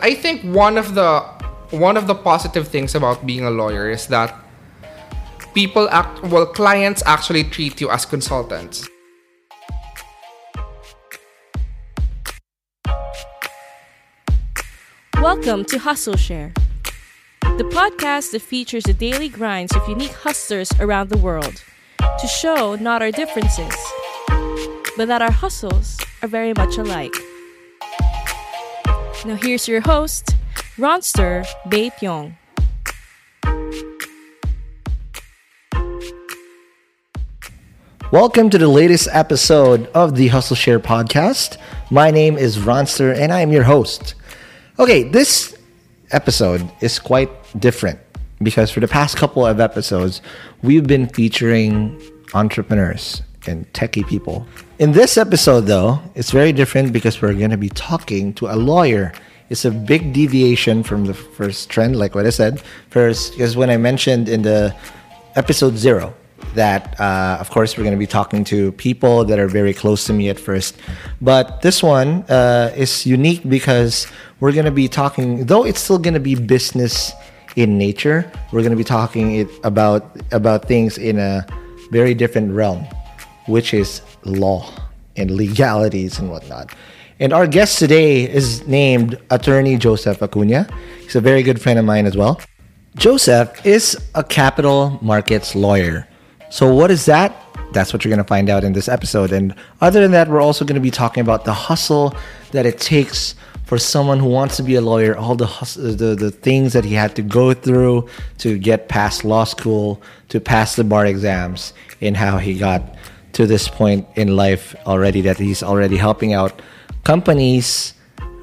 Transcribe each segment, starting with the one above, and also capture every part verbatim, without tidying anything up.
I think one of the One of the positive things about being a lawyer is that people act, well, clients actually treat you as consultants. Welcome to Hustle Share, the podcast that features the daily grinds of unique hustlers around the world to show not our differences, but that our hustles are very much alike. Now here's your host, Ronster Bae Pyong. Welcome to the latest episode of the Hustle Share podcast. My name is Ronster and I am your host. Okay, this episode is quite different because for the past couple of episodes, we've been featuring entrepreneurs and techie people. In this episode though, it's very different because we're going to be talking to a lawyer. It's a big deviation from the first trend, like what I said. First, because when I mentioned in the episode zero that, uh, of course, we're going to be talking to people that are very close to me at first. But this one uh, is unique because we're going to be talking, though it's still going to be business in nature, we're going to be talking it about, about things in a very different realm, which is law and legalities and whatnot. And our guest today is named Attorney Joseph Acuña. He's a very good friend of mine as well. Joseph is a capital markets lawyer. So what is that? That's what you're going to find out in this episode. And other than that, we're also going to be talking about the hustle that it takes for someone who wants to be a lawyer, all the, hus- the the things that he had to go through to get past law school, to pass the bar exams, and how he got to this point in life already that he's already helping out companies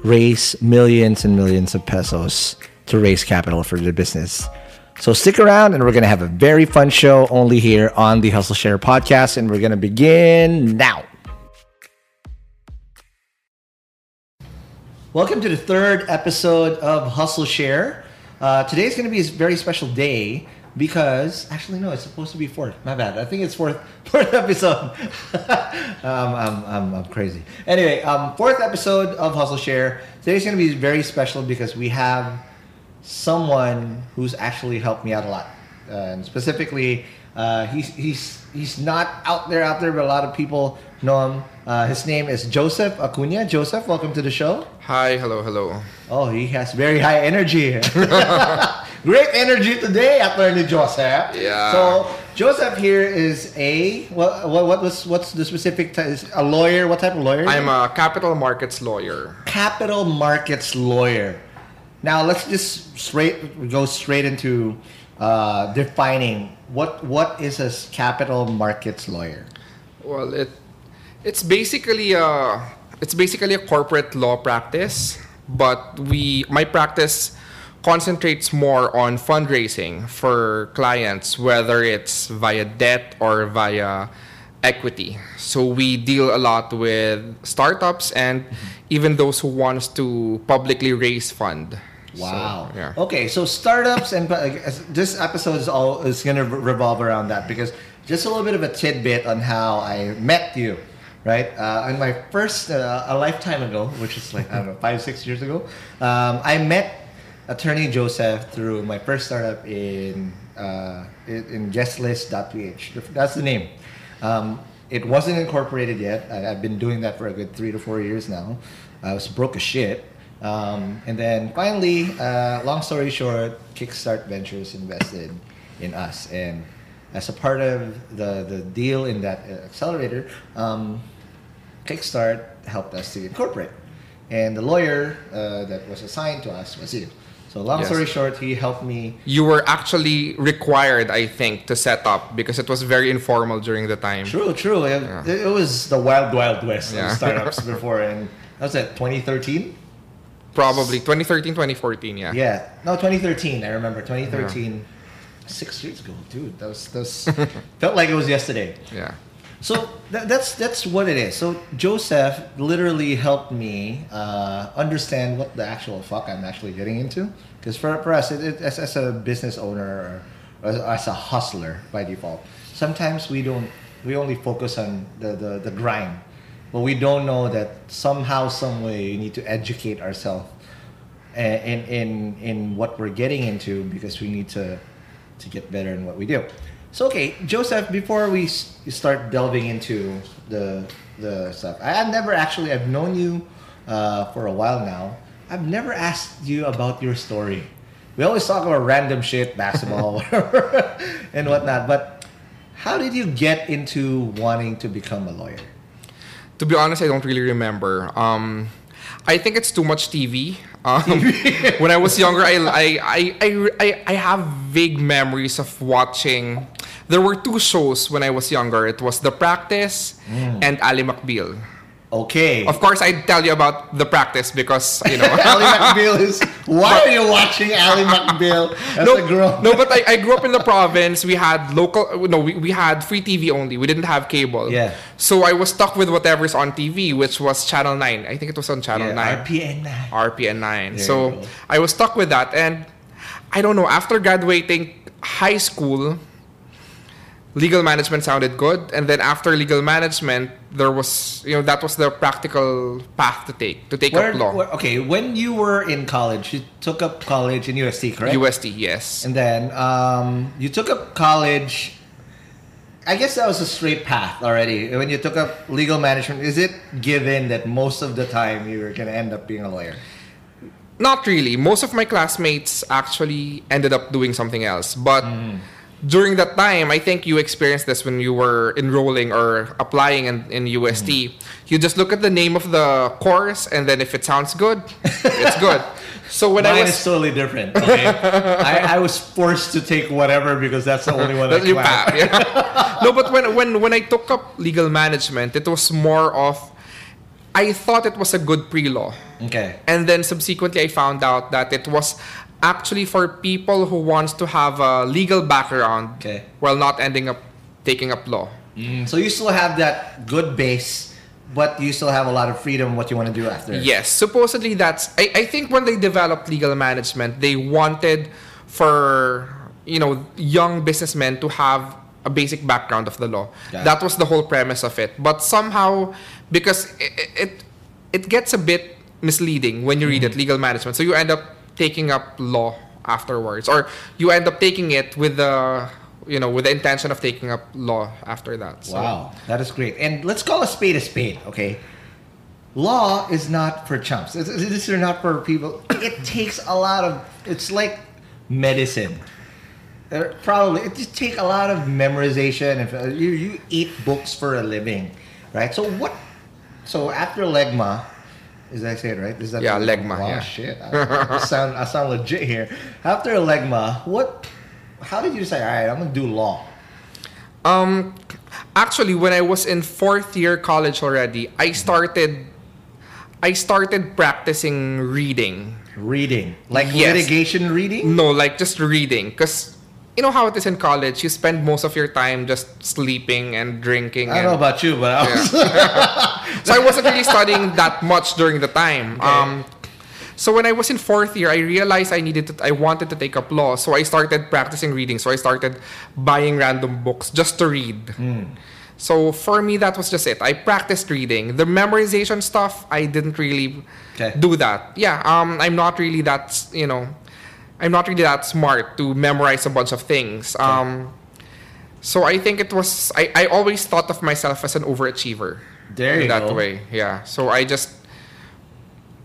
raise millions and millions of pesos to raise capital for their business. So stick around and we're going to have a very fun show only here on the Hustle Share podcast. And we're going to begin now. Welcome to the third episode of Hustle Share. Uh, today is going to be a very special day because, actually, no, it's supposed to be fourth. My bad. I think it's fourth fourth episode. um, I'm, I'm, I'm crazy. Anyway, um, fourth episode of Hustle Share. Today's going to be very special because we have someone who's actually helped me out a lot. Uh, and specifically, uh, he's, he's, he's not out there, out there, but a lot of people know him. Uh, his name is Joseph Acuña. Joseph, welcome to the show. Hi, hello, hello. Oh, he has very high energy. Great energy today, Attorney Joseph. Yeah. So Joseph here is a what? What was what's the specific? T- a lawyer? What type of lawyer? I'm a capital markets lawyer. Capital markets lawyer. Now let's just straight go straight into uh, defining what what is a capital markets lawyer. Well, it it's basically a it's basically a corporate law practice, but we my practice. concentrates more on fundraising for clients, whether it's via debt or via equity. So we deal a lot with startups and mm-hmm. even those who wants to publicly raise fund. Wow. So, yeah. Okay, so startups and uh, this episode is all is going to revolve around that because just a little bit of a tidbit on how I met you, right? Uh, in my first uh, a lifetime ago, which is like I don't know five six years ago, um, I met Attorney Joseph through my first startup in uh, in Jess List dot p h. That's the name. Um, it wasn't incorporated yet. I, I've been doing that for a good three to four years now. I was broke as shit. Um, and then finally, uh, long story short, Kickstart Ventures invested in us. And as a part of the, the deal in that accelerator, um, Kickstart helped us to incorporate. And the lawyer uh, that was assigned to us was you. So long yes. story short, he helped me. You were actually required, I think, to set up because it was very informal during the time. True, true. It, yeah. it was the wild, wild west yeah. of startups before. And that was at twenty thirteen? Probably. twenty thirteen, twenty fourteen, yeah. Yeah. No, twenty thirteen. I remember. twenty thirteen. Yeah. Six years ago. Dude, that was, that was felt like it was yesterday. Yeah. So th- that's that's what it is. So Joseph literally helped me uh, understand what the actual fuck I'm actually getting into. Because for, for us, it, it, as, as a business owner or as, as a hustler by default, sometimes we don't we only focus on the, the, the grind, but we don't know that somehow, some way, you need to educate ourselves in in in what we're getting into because we need to to get better in what we do. So, okay, Joseph, before we start delving into the the stuff, I've never actually, I've known you uh, for a while now. I've never asked you about your story. We always talk about random shit, basketball, whatever, and whatnot. But how did you get into wanting to become a lawyer? To be honest, I don't really remember. Um, I think it's too much T V. Um, when I was younger, I, I, I, I, I have vague memories of watching. There were two shows when I was younger. It was The Practice mm. and Ali McBeal. Okay. Of course, I'd tell you about The Practice because, you know. Ali McBeal is... Why but, are you watching Ali McBeal as no, a girl? No, but I, I grew up in the province. We had local... No, we, we had free T V only. We didn't have cable. Yeah. So I was stuck with whatever's on T V, which was Channel nine. I think it was on Channel yeah, nine. R P N nine. R P N nine. There so I was stuck with that. And I don't know, after graduating high school... Legal management sounded good, and then after legal management, there was, you know, that was the practical path to take, to take where, up law. Where, okay, when you were in college, you took up college in U S T, correct? U S T, yes. And then um, you took up college, I guess that was a straight path already. When you took up legal management, is it given that most of the time you were going to end up being a lawyer? Not really. Most of my classmates actually ended up doing something else, but... Mm. During that time, I think you experienced this when you were enrolling or applying in, in U S T. Mm-hmm. You just look at the name of the course, and then if it sounds good, it's good. So when Mine I was is totally different. Okay? I, I was forced to take whatever because that's the only one that you passed. Yeah. No, but when when when I took up legal management, it was more of I thought it was a good pre-law. Okay. And then subsequently, I found out that it was. Actually, for people who wants to have a legal background okay. while not ending up taking up law. Mm, so you still have that good base, but you still have a lot of freedom what you want to do after. Yes. Supposedly, that's... I, I think when they developed legal management, they wanted for, you know, young businessmen to have a basic background of the law. Got that it. Was the whole premise of it. But somehow, because it, it, it gets a bit misleading when you read mm-hmm. it, legal management. So you end up... taking up law afterwards, or you end up taking it with the, you know, with the intention of taking up law after that. So. Wow, that is great. And let's call a spade a spade, okay? Law is not for chumps. These are not for people. It takes a lot of. It's like medicine. Probably it just take a lot of memorization. And you you eat books for a living, right? So what? So after Legma, is that it, right? Is that yeah, the, Legma. Wow, yeah. Shit. I, I sound I sound legit here. After Legma, what? How did you decide? All right, I'm gonna do law. Um, actually, when I was in fourth year college already, I started. I started practicing reading. Reading, like yes. litigation reading? No, like just reading, because you know how it is in college. You spend most of your time just sleeping and drinking. I and, don't know about you, but I was yeah. so I wasn't really studying that much during the time. Okay. Um, so when I was in fourth year, I realized I needed, to, I wanted to take up law. So I started practicing reading. So I started buying random books just to read. Mm. So for me, that was just it. I practiced reading. The memorization stuff, I didn't really okay. do that. Yeah, um, I'm not really that, you know, I'm not really that smart to memorize a bunch of things. Okay. Um, so I think it was, I, I always thought of myself as an overachiever. There you that go. Way, yeah. So I just,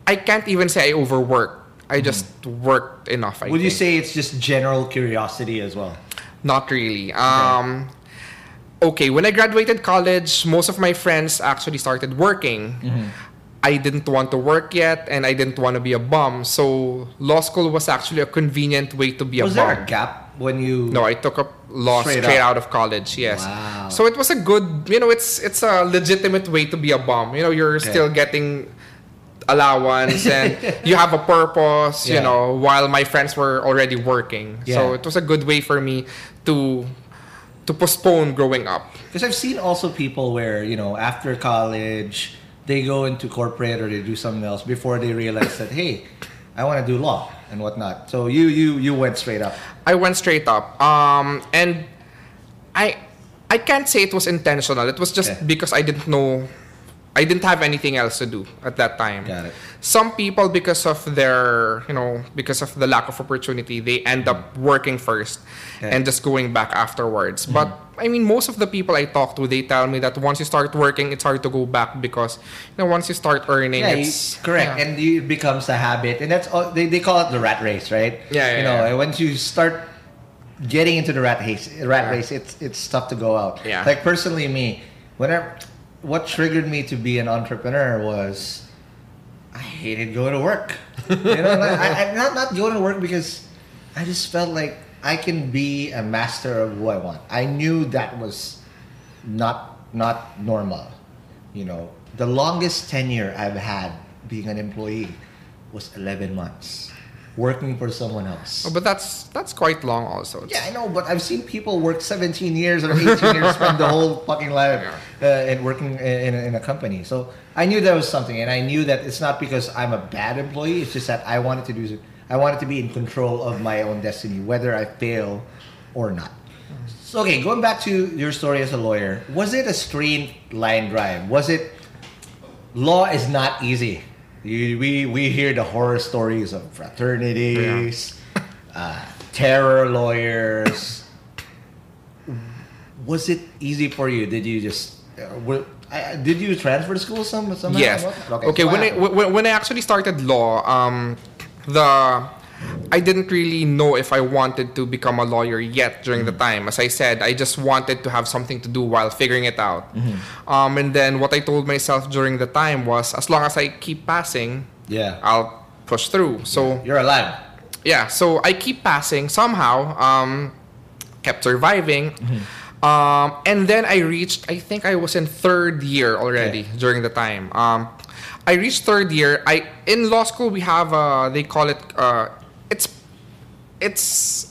I can't even say I overworked. I just mm. worked enough, I Would think. You say it's just general curiosity as well? Not really. Um, okay. Okay, when I graduated college, most of my friends actually started working. Mm-hmm. I didn't want to work yet, and I didn't want to be a bum. So law school was actually a convenient way to be was a bum. Was there a gap when you... No, I took up law straight, straight out of college, yes. Wow. So it was a good... You know, it's it's a legitimate way to be a bum. You know, you're okay. still getting allowance, and you have a purpose, yeah. you know, while my friends were already working. Yeah. So it was a good way for me to... to postpone growing up. Because I've seen also people where, you know, after college, they go into corporate or they do something else before they realize that, hey, I want to do law and whatnot. So you you you went straight up. I went straight up. Um, and I I can't say it was intentional. It was just okay. because I didn't know, I didn't have anything else to do at that time. Got it. Some people, because of their, you know, because of the lack of opportunity, they end mm. up working first okay. and just going back afterwards. Mm. But I mean, most of the people I talk to, they tell me that once you start working, it's hard to go back because, you know, once you start earning, yeah, it's you, correct, yeah. and it becomes a habit, and that's all, they they call it the rat race, right? Yeah, yeah you know, yeah. once you start getting into the rat race, rat yeah. race, it's it's tough to go out. Yeah. Like personally, me, whenever. What triggered me to be an entrepreneur was I hated going to work. You know, I, I, not not going to work because I just felt like I can be a master of what I want. I knew that was not not normal. You know, the longest tenure I've had being an employee was eleven months working for someone else. Oh, but that's that's quite long also. It's yeah, I know, but I've seen people work seventeen years or eighteen years, spend the whole fucking life uh, and working in, in a company. So I knew there was something, and I knew that it's not because I'm a bad employee, it's just that I wanted to do, I wanted to be in control of my own destiny, whether I fail or not. So, okay, going back to your story as a lawyer, was it a straight line drive? Was it, law is not easy? You, we we hear the horror stories of fraternities, yeah. uh, terror lawyers. Was it easy for you? Did you just uh, were, I, did you transfer to school some somehow? Yes. Okay. okay so when I, when when I actually started law, um, the I didn't really know if I wanted to become a lawyer yet during mm-hmm. the time. As I said, I just wanted to have something to do while figuring it out. Mm-hmm. Um, and then what I told myself during the time was, as long as I keep passing, yeah, I'll push through. So you're alive. Yeah. So I keep passing somehow. Um, kept surviving. Mm-hmm. Um, and then I reached. I think I was in third year already yeah. during the time. Um, I reached third year. I in law school we have uh, they call it. Uh, It's, it's,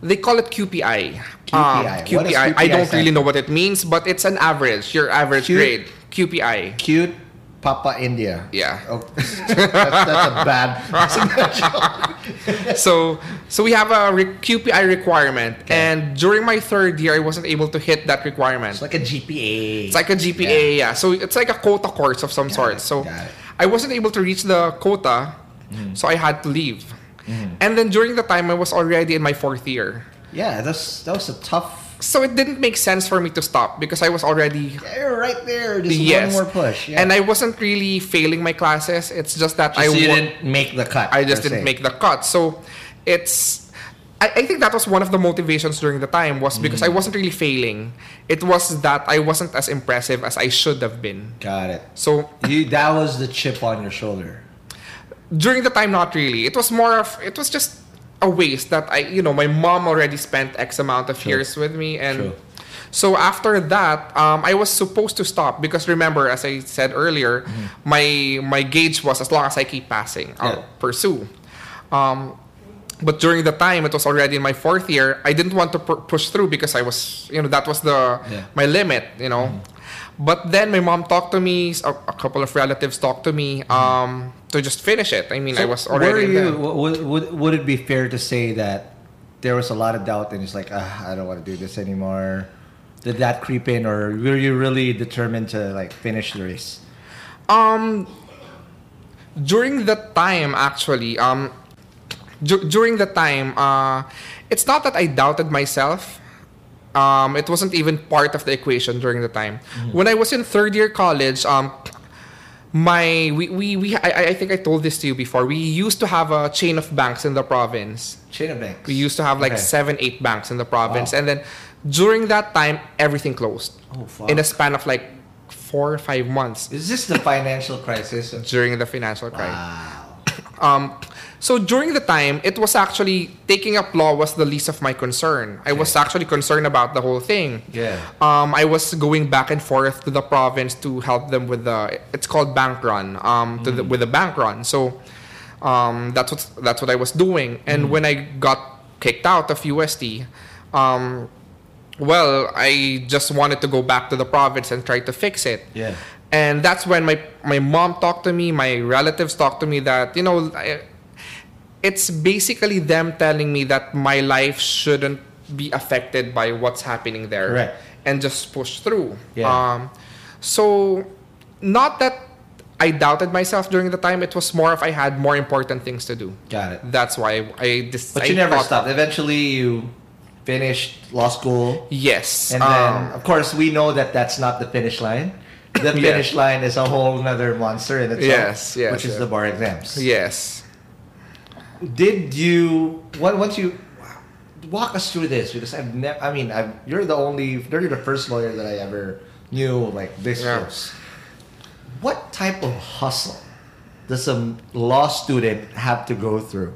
they call it Q P I. Q P I. Um, Q P I. What is Q P I? I don't really know what it means, but it's an average, your average cute, grade. Q P I. Cute Papa India. Yeah. Oh, that's, that's a bad so, so we have a Q P I requirement, okay. and during my third year, I wasn't able to hit that requirement. It's like a G P A. It's like a G P A, yeah. yeah. So it's like a quota course of some got sort. It, so I wasn't able to reach the quota. Mm. So I had to leave. Mm. And then during the time, I was already in my fourth year. Yeah, that's, that was a tough So it didn't make sense for me to stop because I was already yeah, right there. Just yes. one more push. Yeah. And I wasn't really failing my classes. It's just that just I so you wa- didn't make the cut. I just didn't se. make the cut. So it's I, I think that was one of the motivations during the time was because mm. I wasn't really failing. It was that I wasn't as impressive as I should have been. Got it. So you that was the chip on your shoulder. During the time, not really. It was more of it was just a waste that I, you know, my mom already spent X amount of True. years with me. And True. so after that, um, I was supposed to stop because remember, as I said earlier, mm-hmm. my my gauge was as long as I keep passing, I'll yeah. pursue. Um, but during the time, it was already in my fourth year. I didn't want to pr- push through because I was, you know, that was the yeah. my limit, you know. Mm-hmm. But then my mom talked to me, a, a couple of relatives talked to me, mm-hmm. um, to just finish it. I mean, so I was already were you, would, would, would it be fair to say that there was a lot of doubt and it's like, ah, I don't want to do this anymore? Did that creep in, or were you really determined to like finish the race? Um, during the time, actually, um, d- during the time, uh, it's not that I doubted myself. Um, it wasn't even part of the equation during the time. Mm-hmm. When I was in third year college, um, My we we, we I, I think I told this to you before. We used to have a chain of banks in the province. Chain of banks. We used to have like okay. seven, eight banks in the province, wow. and then during that time, everything closed oh, fuck. in a span of like four or five months. Is this the financial crisis? During the financial crisis. Wow. Um, so during the time, it was actually taking up law was the least of my concern. I okay. was actually concerned about the whole thing. Yeah. Um, I was going back and forth to the province to help them with the. It's called bank run. Um, to mm. the, with the bank run. So, um, that's what that's what I was doing. And mm. when I got kicked out of U S T, um, well, I just wanted to go back to the province and try to fix it. Yeah. And that's when my my mom talked to me. My relatives talked to me that you know. I, It's basically them telling me that my life shouldn't be affected by what's happening there. Right. And just push through. Yeah. Um, so, not that I doubted myself during the time. It was more if I had more important things to do. Got it. That's why I decided. But you never stopped. Eventually, you finished law school. Yes. And um, then, of course, we know that that's not the finish line. The finish yeah. line is a whole other monster in itself. Yes, yes. Which yes. is the bar exams. Yes. Did you once you walk us through this because I've never I mean I've, you're the only you're the first lawyer that I ever knew like this yeah. close. What type of hustle does a law student have to go through?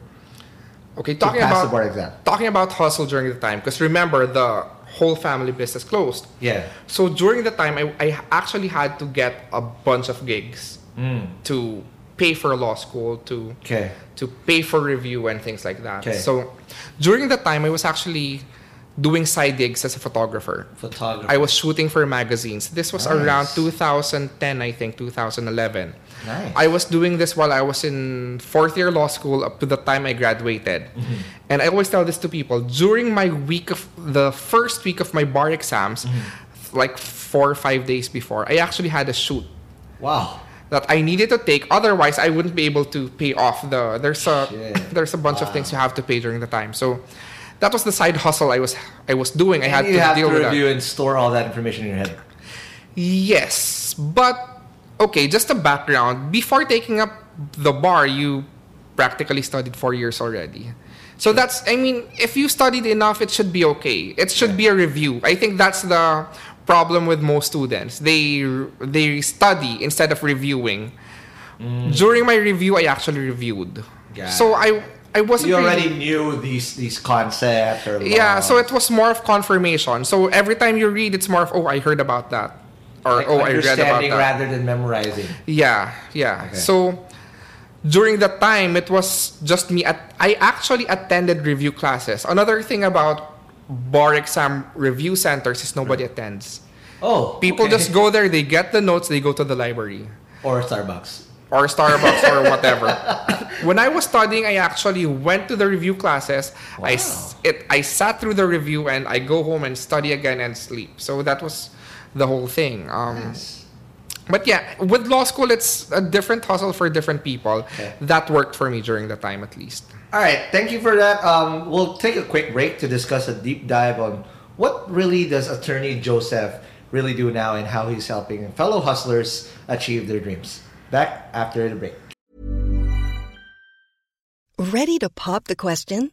Okay, talking to pass about the bar exam? Talking about hustle during the time because remember the whole family business closed. Yeah. So during the time I, I actually had to get a bunch of gigs mm. to pay for law school, to okay. to pay for review and things like that. Okay. So during that time, I was actually doing side gigs as a photographer. Photographer. I was shooting for magazines. This was nice. Around two thousand ten, I think, two thousand eleven. Nice. I was doing this while I was in fourth year law school up to the time I graduated. Mm-hmm. And I always tell this to people, during my week of the first week of my bar exams, mm-hmm. like four or five days before, I actually had a shoot. Wow. That I needed to take, otherwise I wouldn't be able to pay off the. There's a Shit. there's a bunch wow. of things you have to pay during the time. So, that was the side hustle I was I was doing. And I had you to have deal to with review that. And store all that information in your head. Yes, but okay, just a background. Before taking up the bar, you practically studied four years already. So that's I mean, if you studied enough, it should be okay. It should yeah. be a review. I think that's the problem with most students. They they study instead of reviewing. Mm. During my review, I actually reviewed. Got so I I wasn't. You already really, knew these these concepts or. Yeah, laws. So it was more of confirmation. So every time you read, it's more of oh, I heard about that, or like oh, I read about that. Rather than memorizing. Yeah, yeah. Okay. So during that time, it was just me. At, I actually attended review classes. Another thing about bar exam review centers is nobody attends. Oh, people okay. just go there. They get the notes. They go to the library or Starbucks or Starbucks or whatever. When I was studying, I actually went to the review classes. Wow. I it I sat through the review and I go home and study again and sleep. So that was the whole thing. Um, nice. But yeah, with law school, it's a different hustle for different people. Okay. That worked for me during the time, at least. All right. Thank you for that. Um, we'll take a quick break to discuss a deep dive on what really does Attorney Joseph really do now and how he's helping fellow hustlers achieve their dreams? Back after the break. Ready to pop the question?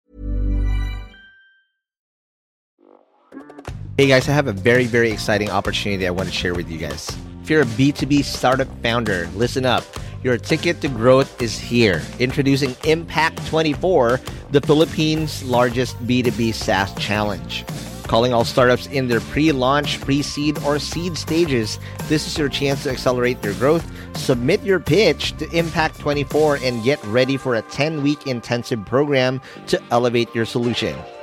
Hey guys, I have a very, very exciting opportunity I want to share with you guys. If you're a B two B startup founder, listen up. Your ticket to growth is here. Introducing Impact twenty-four, the Philippines' largest B two B SaaS challenge. Calling all startups in their pre-launch, pre-seed, or seed stages, this is your chance to accelerate their growth. Submit your pitch to Impact twenty-four and get ready for a ten-week intensive program to elevate your solution.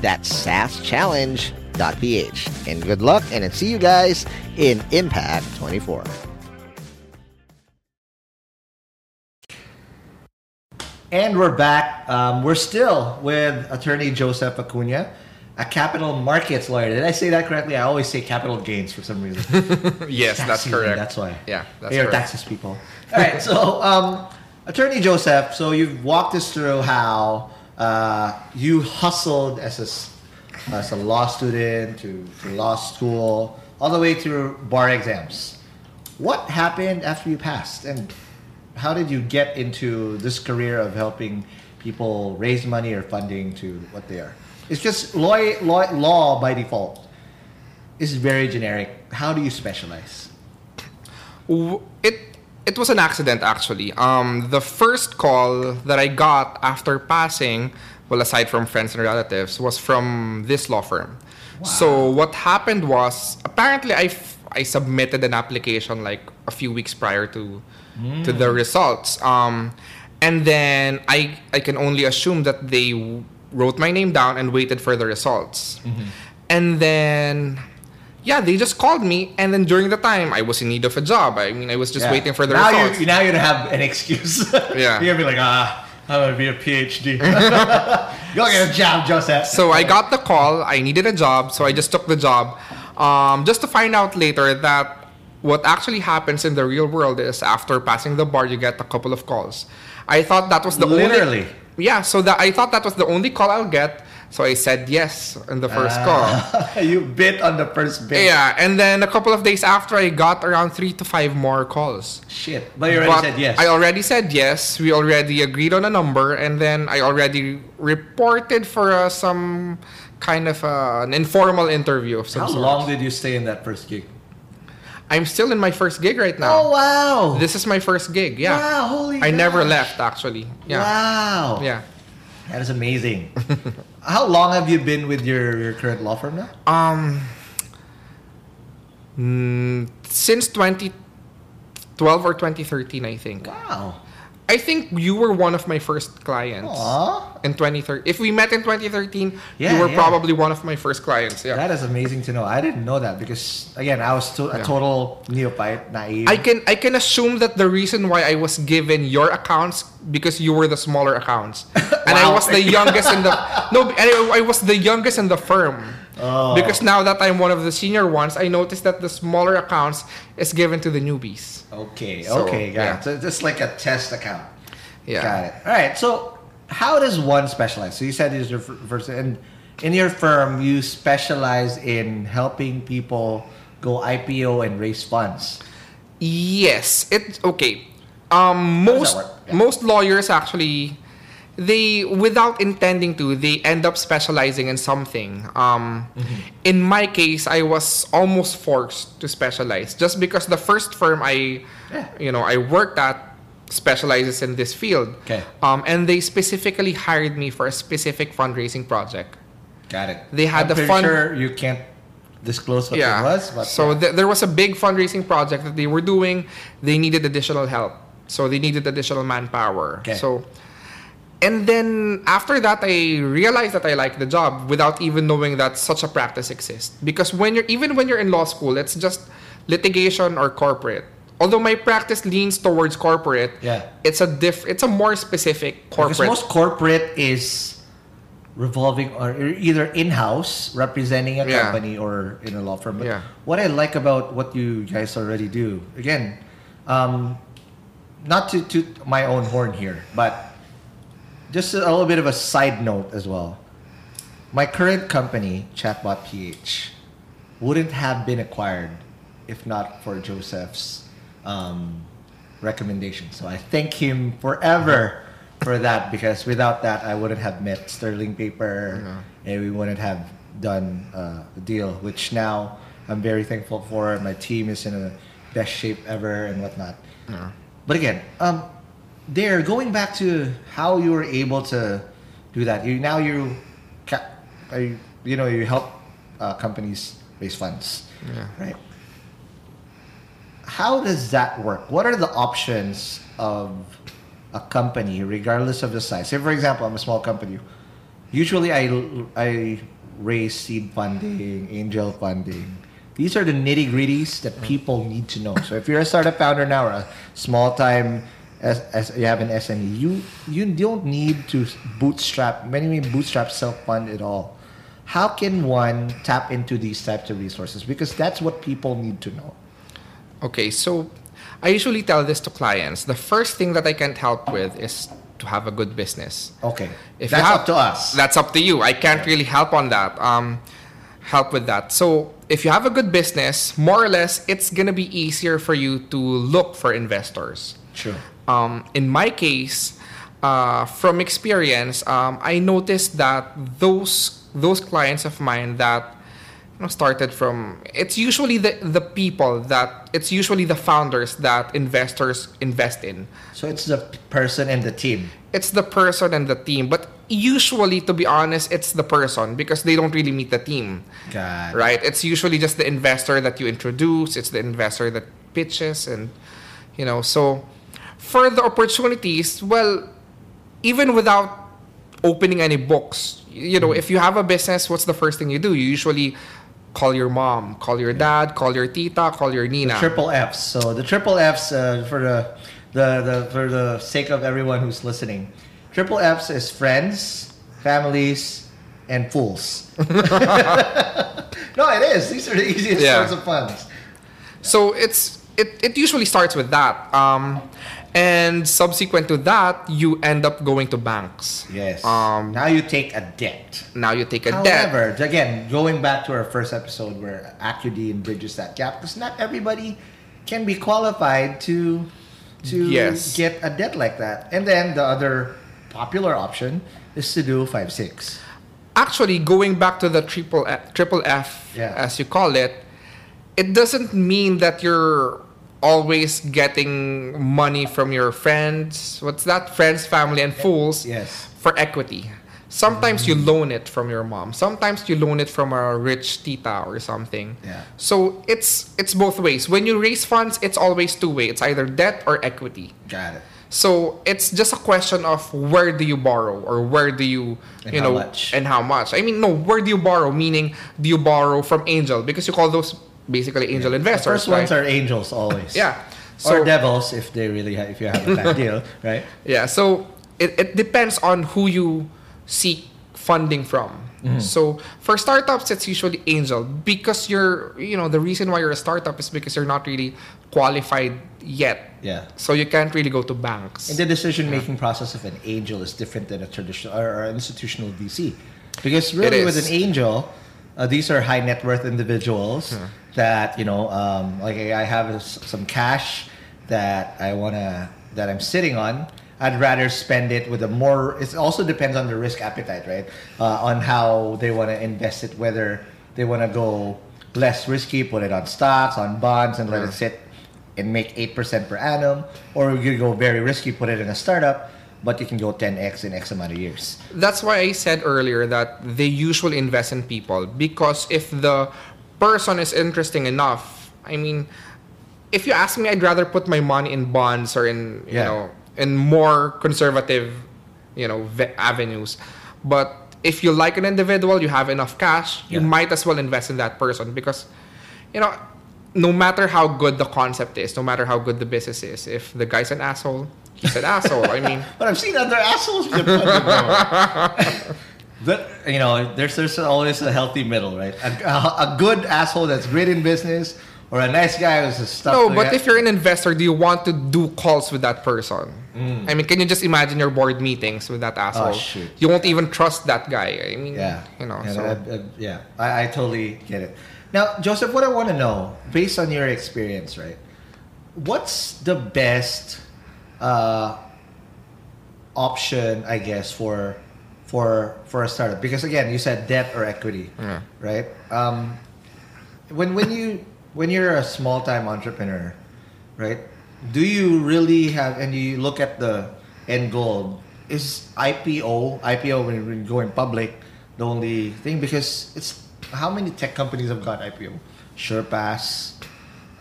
That's saas challenge dot p h. And good luck, and I'll see you guys in Impact twenty-four. And we're back. Um, we're still with Attorney Joseph Acuña, a capital markets lawyer. Did I say that correctly? I always say capital gains for some reason. Yes, tax that's season, correct. That's why. Yeah, that's they are correct. Taxes people. All right, so um, Attorney Joseph, so you've walked us through how Uh, you hustled as a, as a law student to, to law school, all the way through bar exams. What happened after you passed, and how did you get into this career of helping people raise money or funding to what they are? It's just law, law, law by default is very generic. How do you specialize? It It was an accident, actually. Um, the first call that I got after passing, well, aside from friends and relatives, was from this law firm. Wow. So what happened was, apparently, I, f- I submitted an application like a few weeks prior to mm. to the results. Um, and then I, I can only assume that they w- wrote my name down and waited for the results. Mm-hmm. And then yeah, they just called me, and then during the time, I was in need of a job. I mean, I was just yeah. waiting for the now results. You, now you don't have an excuse. Yeah. You're going to be like, ah, I'm going to be a P H D. Go get a job, Joseph. So I got the call. I needed a job, so I just took the job. Um, just to find out later that what actually happens in the real world is after passing the bar, you get a couple of calls. I thought that was the Literally. only... Yeah, so that I thought that was the only call I'll get. So I said yes on the first uh, call. You bit on the first bit. Yeah, and then a couple of days after, I got around three to five more calls. Shit, but you already but said yes. I already said yes. We already agreed on a number, and then I already reported for uh, some kind of uh, an informal interview of some How sort. How long did you stay in that first gig? I'm still in my first gig right now. Oh, wow. This is my first gig, yeah. Wow, holy I gosh. never left, actually. Yeah. Wow. Yeah. That is amazing. How long have you been with your, your current law firm now? Um, mm, since twenty twelve or twenty thirteen, I think. Wow. I think you were one of my first clients. Aww. In twenty thirteen. If we met in twenty thirteen, yeah, you were yeah. probably one of my first clients. Yeah. That is amazing to know. I didn't know that because, again, I was to- a yeah. total neophyte, naive. I can I can assume that the reason why I was given your accounts because you were the smaller accounts, and wow. I was the youngest in the no, and I was the youngest in the firm. Oh. Because now that I'm one of the senior ones, I noticed that the smaller accounts is given to the newbies. Okay, so, okay, got yeah. it. So just like a test account. Yeah. Got it. All right, so how does one specialize? So you said it's your first, and in your firm, you specialize in helping people go I P O and raise funds. Yes, it's okay. Um, most yeah. most lawyers actually, they without intending to, they end up specializing in something. Um, mm-hmm. In my case, I was almost forced to specialize just because the first firm I, yeah. you know, I worked at specializes in this field. Okay. Um, and they specifically hired me for a specific fundraising project. Got it. They had I'm the fund. Sure you can't disclose what yeah. it was. But so yeah. th- there was a big fundraising project that they were doing. They needed additional help. So they needed additional manpower. Okay. So, and then after that, I realized that I liked the job without even knowing that such a practice exists. Because when you're even when you're in law school, it's just litigation or corporate. Although my practice leans towards corporate, yeah. it's a diff. It's a more specific corporate. Because most corporate is revolving or either in-house representing a yeah. company or in a law firm. But yeah. what I like about what you guys already do, again, um, not to toot my own horn here, but just a little bit of a side note as well. My current company, Chatbot P H, wouldn't have been acquired if not for Joseph's Um, recommendation. So I thank him forever for that, because without that I wouldn't have met Sterling Paper yeah. and we wouldn't have done uh, a deal, which now I'm very thankful for. My team is in the best shape ever and whatnot. Yeah. But again, um, there, going back to how you were able to do that, you now you, you know, you help uh, companies raise funds, yeah. right? How does that work? What are the options of a company, regardless of the size? Say, for example, I'm a small company. Usually, I, I raise seed funding, angel funding. These are the nitty-gritties that people need to know. So if you're a startup founder now or a small-time, as, as you have an S M E, you, you don't need to bootstrap, many may bootstrap self-fund at all. How can one tap into these types of resources? Because that's what people need to know. Okay, so I usually tell this to clients. The first thing that I can't help with is to have a good business. Okay, if that's have, up to us. That's up to you. I can't yeah. really help on that, um, help with that. So if you have a good business, more or less, it's going to be easier for you to look for investors. Sure. Um, in my case, uh, from experience, um, I noticed that those those clients of mine that started from, it's usually the, the people that, it's usually the founders that investors invest in. So it's the person and the team. It's the person and the team. But usually, to be honest, it's the person because they don't really meet the team. God. Right? It's usually just the investor that you introduce. It's the investor that pitches and, you know, so for the opportunities, well, even without opening any books, you know, mm-hmm. if you have a business, what's the first thing you do? You usually call your mom, call your dad, call your tita, call your nina. The triple Fs. So the triple Fs uh, for the, the the for the sake of everyone who's listening. Triple Fs is friends, families, and fools. No, it is. These are the easiest yeah. sorts of funds. So it's it it usually starts with that. Um, and subsequent to that, you end up going to banks. Yes. Um, now you take a debt. Now you take a However, debt. However, again, going back to our first episode where Acuña bridges that gap, because not everybody can be qualified to to yes. get a debt like that. And then the other popular option is to do five six. Actually, going back to the triple F, triple F yeah. as you call it, it doesn't mean that you're always getting money from your friends. What's that? Friends, family, and fools. Yes. For equity. Sometimes mm-hmm. you loan it from your mom. Sometimes you loan it from a rich tita or something. Yeah. So it's it's both ways. When you raise funds, it's always two way. It's either debt or equity. Got it. So it's just a question of where do you borrow or where do you, and you know, much. and how much. I mean, no, where do you borrow? Meaning, do you borrow from angel? Because you call those basically angel yeah. investors. The first right? ones are angels always. yeah. So, or devils if they really have, if you have a bad deal, right? Yeah. So it, it depends on who you seek funding from. Mm. So for startups, it's usually angel, because you're, you know, the reason why you're a startup is because you're not really qualified yet. Yeah. So you can't really go to banks. And the decision-making yeah. process of an angel is different than a traditional or an institutional V C, because really with an angel, uh, these are high net worth individuals yeah. that, you know, um, like I have some cash that I wanna that I'm sitting on. I'd rather spend it with a more. It also depends on the risk appetite, right? Uh, on how they want to invest it, whether they want to go less risky, put it on stocks, on bonds, and let yeah. it sit and make eight percent per annum, or you go very risky, put it in a startup, but you can go ten x in X amount of years. That's why I said earlier that they usually invest in people, because if the person is interesting enough, I mean, if you ask me, I'd rather put my money in bonds or in you yeah. know. and more conservative, you know, v- avenues. But if you like an individual, you have enough cash, yeah. you might as well invest in that person, because, you know, no matter how good the concept is, no matter how good the business is, if the guy's an asshole, he's an asshole. I mean, but I've seen other assholes. But, you know, there's there's always a healthy middle, right? A, a, a good asshole that's great in business. Or a nice guy who's a stuff. No, but guy. If you're an investor, do you want to do calls with that person? Mm. I mean, can you just imagine your board meetings with that asshole? Oh, shoot. You won't even trust that guy. I mean, yeah. you know. Yeah, so. I, I, yeah. I, I totally get it. Now, Joseph, what I want to know, based on your experience, right? What's the best uh, option, I guess, for for for a startup? Because again, you said debt or equity, yeah. right? Um, when when you When you're a small-time entrepreneur, right? Do you really have, and you look at the end goal, is I P O, I P O when you're going public, the only thing? Because it's, how many tech companies have got I P O? SurePass.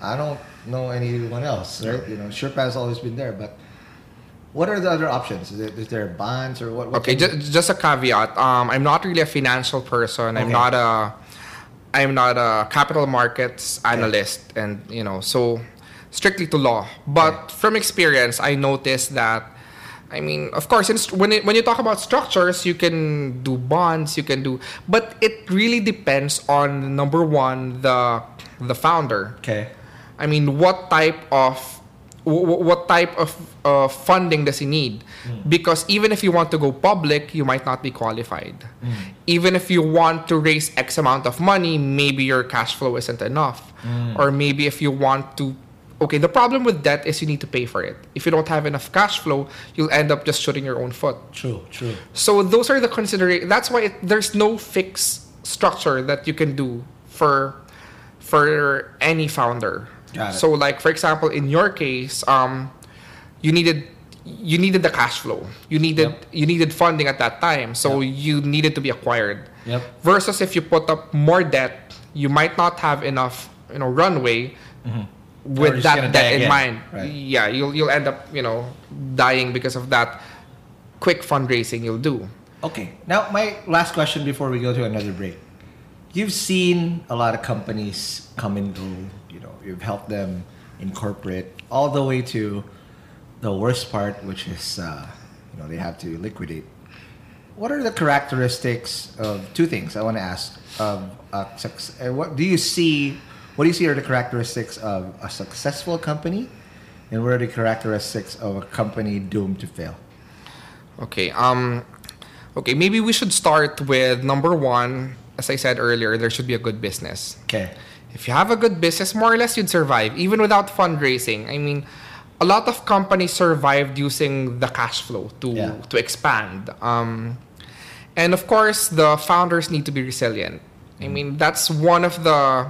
I don't know anyone else, right? You know, SurePass has always been there, but what are the other options? Is, it, is there bonds or what? what okay, just, just a caveat. Um, I'm not really a financial person. Okay. I'm not a... I'm not a capital markets analyst, okay. and you know, so strictly to law. But okay. from experience, I noticed that, I mean, of course, when it, when you talk about structures, you can do bonds, you can do, but it really depends on number one, the the founder. Okay. I mean, what type of what type of uh, funding does he need? Mm. Because even if you want to go public, you might not be qualified. Mm. Even if you want to raise X amount of money, maybe your cash flow isn't enough. Mm. Or maybe if you want to... Okay, the problem with debt is you need to pay for it. If you don't have enough cash flow, you'll end up just shooting your own foot. True, true. So those are the considerations. That's why it, there's no fixed structure that you can do for for any founder. So, like, for example, in your case, um, you needed you needed the cash flow. You needed yep. you needed funding at that time, so yep. you needed to be acquired. Yep. Versus if you put up more debt, you might not have enough, you know, runway mm-hmm. with that debt in again. mind. Right. Yeah, you'll you'll end up, you know, dying because of that quick fundraising you'll do. Okay. Now, my last question before we go to another break. You've seen a lot of companies come and go. You know, you've helped them incorporate all the way to the worst part, which is, uh, you know, they have to liquidate. What are the characteristics of two things I want to ask? Um, uh, what do you see? What do you see are the characteristics of a successful company, and what are the characteristics of a company doomed to fail? Okay. Um. Okay. Maybe we should start with number one. As I said earlier, there should be a good business. Okay. If you have a good business, more or less you'd survive, even without fundraising. I mean, a lot of companies survived using the cash flow to, yeah. to expand. Um, and of course, the founders need to be resilient. Mm. I mean, that's one of the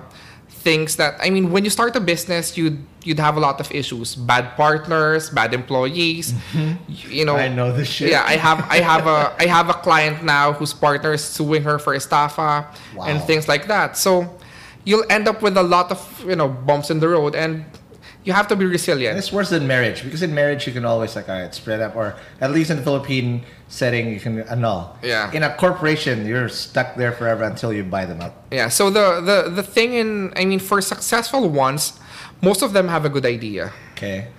things that, I mean, when you start a business, you'd, you'd have a lot of issues. Bad partners, bad employees, mm-hmm. you know. I know this shit. Yeah, I have I have a I have a client now whose partner is suing her for estafa wow. and things like that. So you'll end up with a lot of, you know, bumps in the road, and you have to be resilient. And it's worse than marriage, because in marriage you can always, like, all right, spread up, or at least in the Philippine setting you can annul. Yeah. In a corporation, you're stuck there forever until you buy them up. Yeah. So the the, the thing in I mean for successful ones, most of them have a good idea. Okay.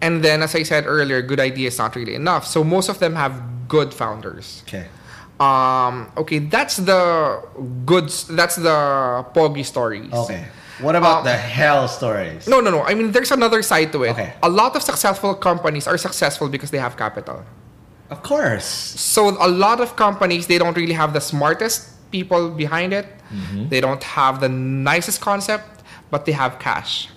And then, as I said earlier, good idea is not really enough. So most of them have good founders. Okay. Um, okay, that's the good, that's the pogi stories. Okay. What about um, the hell stories? No, no, no. I mean, there's another side to it. Okay. A lot of successful companies are successful because they have capital. Of course. So a lot of companies, they don't really have the smartest people behind it. Mm-hmm. They don't have the nicest concept, but they have cash.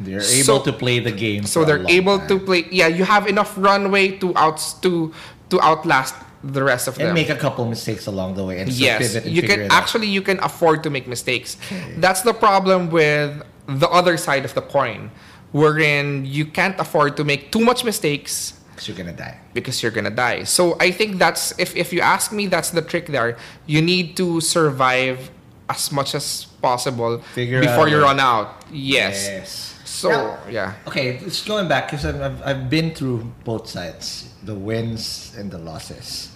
They're able so, to play the game. So they're able time. to play. Yeah, you have enough runway to out to to outlast the rest of and them. And make a couple mistakes along the way. And yes, pivot and you can actually out. you can afford to make mistakes. Okay. That's the problem with the other side of the coin, wherein you can't afford to make too much mistakes. Because you're gonna die. Because you're gonna die. So I think that's if if you ask me, that's the trick there. You need to survive as much as possible Figure before you run out. Yes. Yes. So now, yeah. Okay, just going back because I've I've been through both sides, the wins and the losses,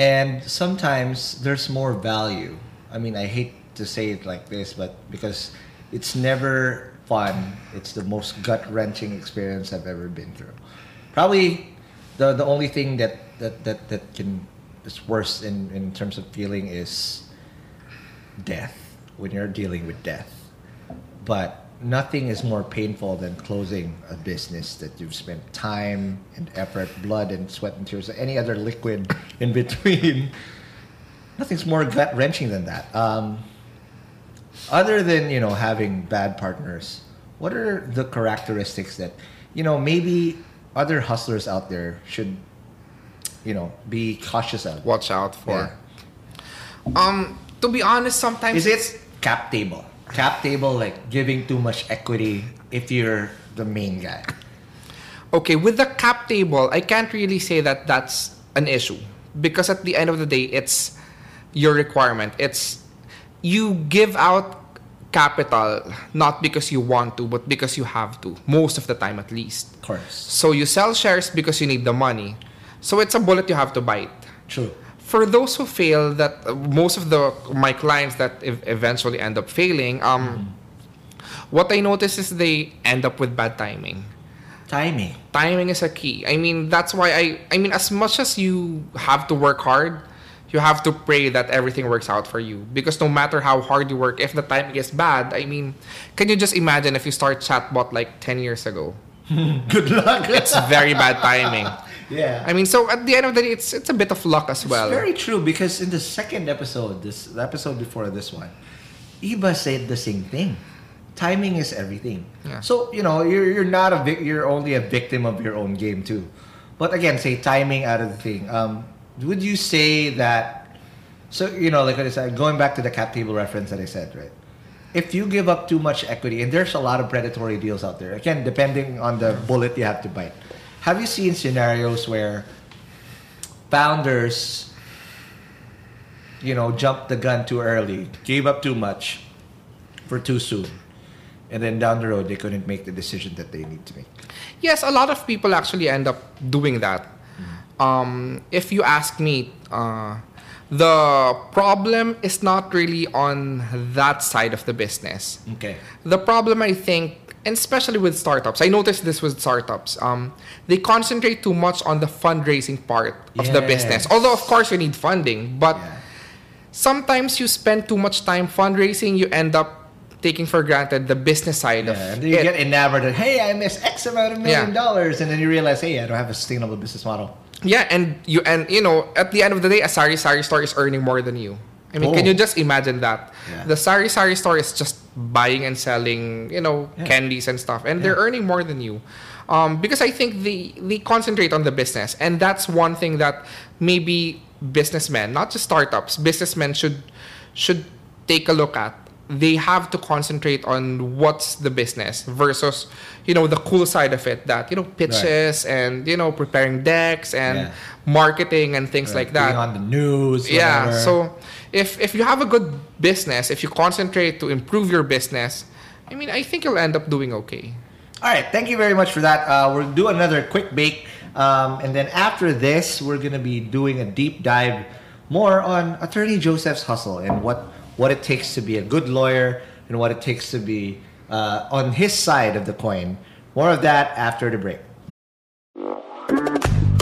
and sometimes there's more value. I mean, I hate to say it like this, but because it's never fun. It's the most gut-wrenching experience I've ever been through. Probably the the only thing that that that, that can is worse in, in terms of feeling is death, when you're dealing with death. But nothing is more painful than closing a business that you've spent time and effort, blood and sweat and tears, any other liquid in between. Nothing's more gut-wrenching than that. Um, other than, you know, having bad partners, what are the characteristics that, you know, maybe other hustlers out there should, you know, be cautious of? Watch out for. Yeah. Um, to be honest, sometimes is it's cap table. Cap table, like giving too much equity if you're the main guy. Okay, with the cap table, I can't really say that that's an issue because at the end of the day, it's your requirement. It's you give out capital not because you want to, but because you have to, most of the time at least. Course. So you sell shares because you need the money. So it's a bullet you have to bite. True. For those who fail, that uh, most of the my clients that ev- eventually end up failing, um, mm. what I notice is they end up with bad timing. Timing. Timing is a key. I mean, that's why I. I mean, as much as you have to work hard, you have to pray that everything works out for you. Because no matter how hard you work, if the timing is bad, I mean, can you just imagine if you start Chatbot like ten years ago? Good luck. It's very bad timing. Yeah. I mean, so at the end of the day, it's it's a bit of luck as it's well. It's very true because in the second episode, this the episode before this one, Iba said the same thing. Timing is everything. Yeah. So you know, you're you're not a vic- you're only a victim of your own game too. But again, say timing out of the thing. Um, would you say that? So you know, like I said, going back to the cap table reference that I said, right? If you give up too much equity, and there's a lot of predatory deals out there, again, depending on the bullet you have to bite. Have you seen scenarios where founders, you know, jumped the gun too early, gave up too much for too soon, and then down the road they couldn't make the decision that they need to make? Yes, a lot of people actually end up doing that. Mm-hmm. Um, if you ask me, uh, the problem is not really on that side of the business. Okay. The problem, I think, and especially with startups, I noticed this with startups, um, they concentrate too much on the fundraising part of yes. the business. Although, of course, you need funding, but yeah. sometimes you spend too much time fundraising, you end up taking for granted the business side yeah. of it. You get enamored that, hey, I miss X amount of million yeah. dollars, and then you realize, hey, I don't have a sustainable business model. Yeah, and you and you know, at the end of the day, a sari-sari store is earning more than you. I mean, oh. can you just imagine that? Yeah. The sari-sari store is just buying and selling, you know, yeah. candies and stuff, and yeah. they're earning more than you. Um, because I think they, they concentrate on the business, and that's one thing that maybe businessmen, not just startups, businessmen should should take a look at. They have to concentrate on what's the business versus, you know, the cool side of it that, you know, pitches right. and, you know, preparing decks and yeah. marketing and things right. like that. Being on the news. Whatever. Yeah. So if if you have a good business, if you concentrate to improve your business, I mean, I think you'll end up doing okay. All right. Thank you very much for that. Uh, we'll do another quick bake. Um, and then after this, we're going to be doing a deep dive more on Attorney Joseph's hustle and what... what it takes to be a good lawyer and what it takes to be uh, on his side of the coin. More of that after the break.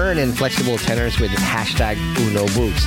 and flexible tenors with hashtag UnoBoost.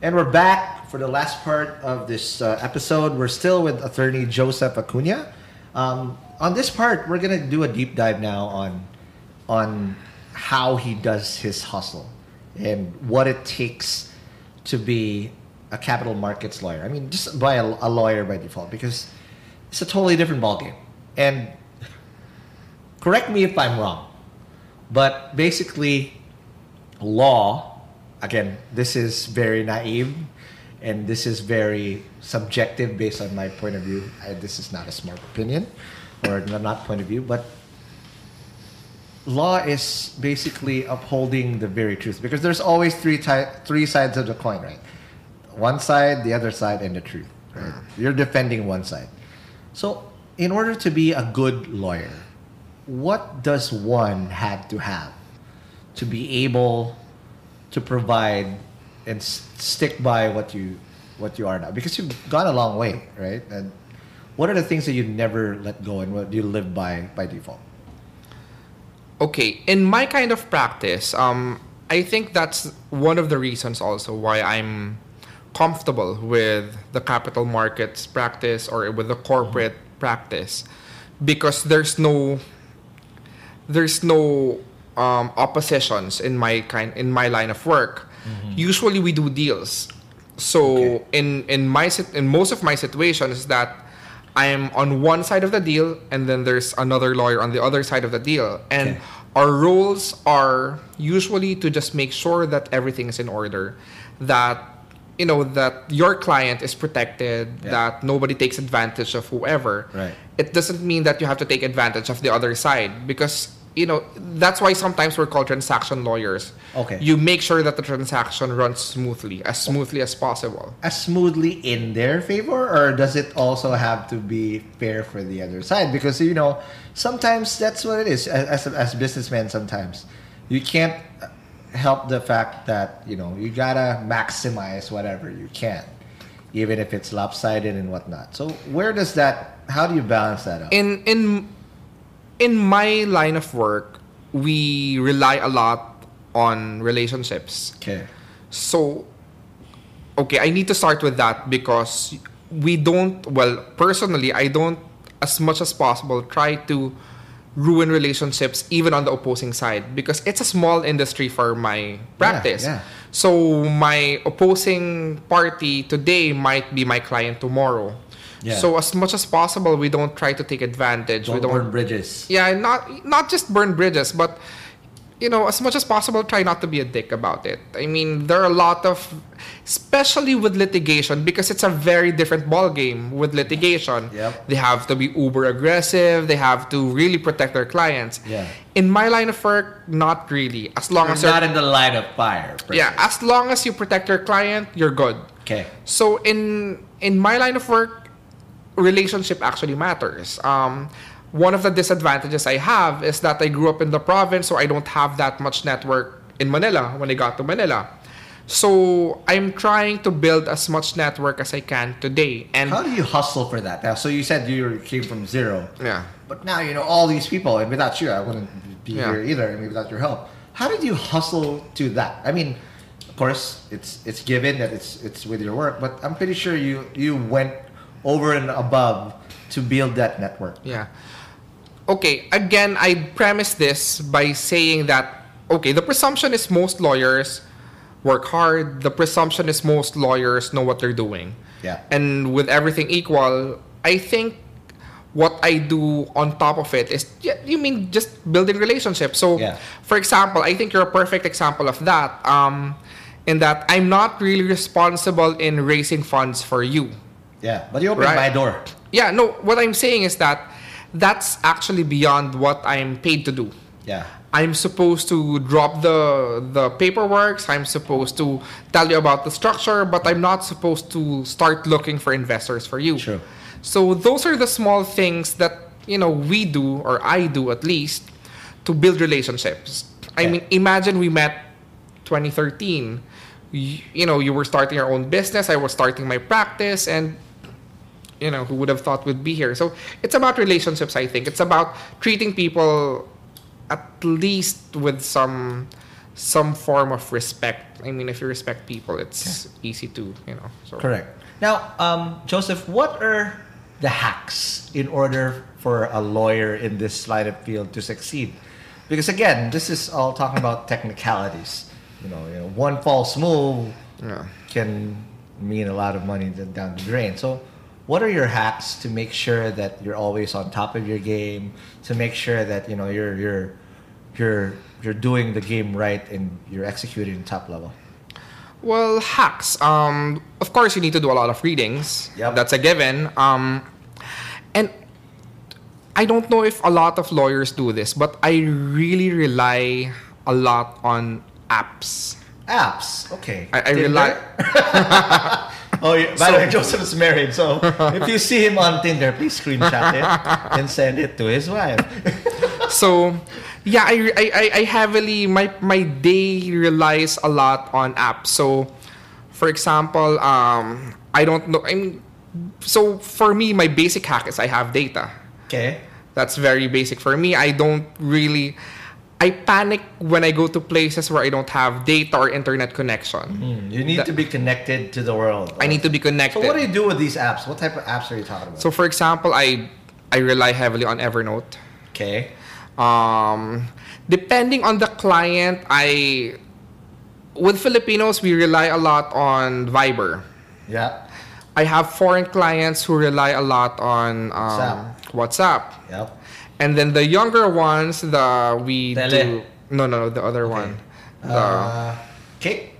And we're back. For the last part of this uh, episode, we're still with attorney Joseph Acuña. Um, on this part, we're going to do a deep dive now on on how he does his hustle and what it takes to be a capital markets lawyer. I mean, just by a, a lawyer by default, because it's a totally different ballgame. And correct me if I'm wrong, but basically law, again, this is very naive and this is very subjective based on my point of view. I, this is not a smart opinion or not point of view, but law is basically upholding the very truth, because there's always three ty- three sides of the coin, right? One side, the other side, and the truth. Right? You're defending one side. So in order to be a good lawyer, what does one have to have to be able to provide and stick by what you what you are now? Because you've gone a long way, right? And what are the things that you never let go and what you live by by default? Okay, in my kind of practice, um, I think that's one of the reasons also why I'm comfortable with the capital markets practice or with the corporate practice, because there's no there's no um, oppositions in my kind in my line of work. Mm-hmm. Usually we do deals, so okay. in in my in most of my situations that I'm on one side of the deal, and then there's another lawyer on the other side of the deal. And okay. our roles are usually to just make sure that everything is in order, that you know that your client is protected, yeah. that nobody takes advantage of whoever. Right. It doesn't mean that you have to take advantage of the other side, because you know that's why sometimes we're called transaction lawyers. Okay. You make sure that the transaction runs smoothly, as smoothly as possible. As smoothly in their favor, or does it also have to be fair for the other side? Because you know sometimes that's what it is. As as businessmen, sometimes you can't help the fact that you know you gotta maximize whatever you can, even if it's lopsided and whatnot. So where does that? How do you balance that out? In in in my line of work, we rely a lot on relationships. Okay. So, okay, I need to start with that, because we don't. Well, personally, I don't as much as possible try to ruin relationships even on the opposing side, because it's a small industry for my practice. Yeah, yeah. So my opposing party today might be my client tomorrow. Yeah. So as much as possible, we don't try to take advantage. Don't we don't burn bridges. Yeah, not not just burn bridges, but you know, as much as possible, try not to be a dick about it. I mean, there are a lot of, especially with litigation, because it's a very different ballgame with litigation. Yep. They have to be uber aggressive. They have to really protect their clients. Yeah. In my line of work, not really. As long you're as you're not in the line of fire. Perfect. Yeah. As long as you protect your client, you're good. Okay. So in in my line of work, relationship actually matters. Um. One of the disadvantages I have is that I grew up in the province, so I don't have that much network in Manila when I got to Manila. So I'm trying to build as much network as I can today. And how do you hustle for that? Now, so you said you came from zero. Yeah. But now you know all these people, and without you, I wouldn't be yeah. here either. I mean, without your help, how did you hustle to that? I mean, of course, it's it's given that it's it's with your work, but I'm pretty sure you you went over and above to build that network. Yeah. Okay, again, I premise this by saying that, okay, the presumption is most lawyers work hard. The presumption is most lawyers know what they're doing. Yeah. And with everything equal, I think what I do on top of it is, yeah, you mean just building relationships. So, yeah. for example, I think you're a perfect example of that, um, in that I'm not really responsible in raising funds for you. Yeah, but you opened right? my door. Yeah, no, what I'm saying is that that's actually beyond what I'm paid to do. Yeah. I'm supposed to drop the the paperwork. I'm supposed to tell you about the structure, but I'm not supposed to start looking for investors for you. Sure. So those are the small things that, you know, we do, or I do at least, to build relationships. Okay. I mean, imagine we met twenty thirteen. You, you know, you were starting your own business. I was starting my practice, and you know, who would have thought would be here. So it's about relationships, I think. It's about treating people at least with some some form of respect. I mean, if you respect people, it's yeah. easy to, you know. So. Correct. Now, um, Joseph, what are the hacks in order for a lawyer in this line of field to succeed? Because again, this is all talking about technicalities. You know, you know one false move yeah. can mean a lot of money down the drain. So what are your hacks to make sure that you're always on top of your game, to make sure that you know you're you're you're you're doing the game right and you're executing top level? Well, hacks. Um, of course, you need to do a lot of readings. Yep. That's a given. Um, and I don't know if a lot of lawyers do this, but I really rely a lot on apps. Apps? Okay. I, I rely... Oh, yeah. By so, the way, Joseph is married, so if you see him on Tinder, please screenshot it and send it to his wife. So... Yeah, I, I, I heavily, my, my day relies a lot on apps. So, for example, um, I don't know, I mean, so for me, my basic hack is I have data. Okay. That's very basic for me. I don't really, I panic when I go to places where I don't have data or internet connection. Mm, you need that, to be connected to the world. I need to be connected. So what do you do with these apps? What type of apps are you talking about? So, for example, I, I rely heavily on Evernote. Okay. Um, depending on the client, I with Filipinos we rely a lot on Viber. Yeah. I have foreign clients who rely a lot on um, WhatsApp. WhatsApp. Yep. And then the younger ones, the we Tele. do no no no the other okay. one. The, uh, Kick?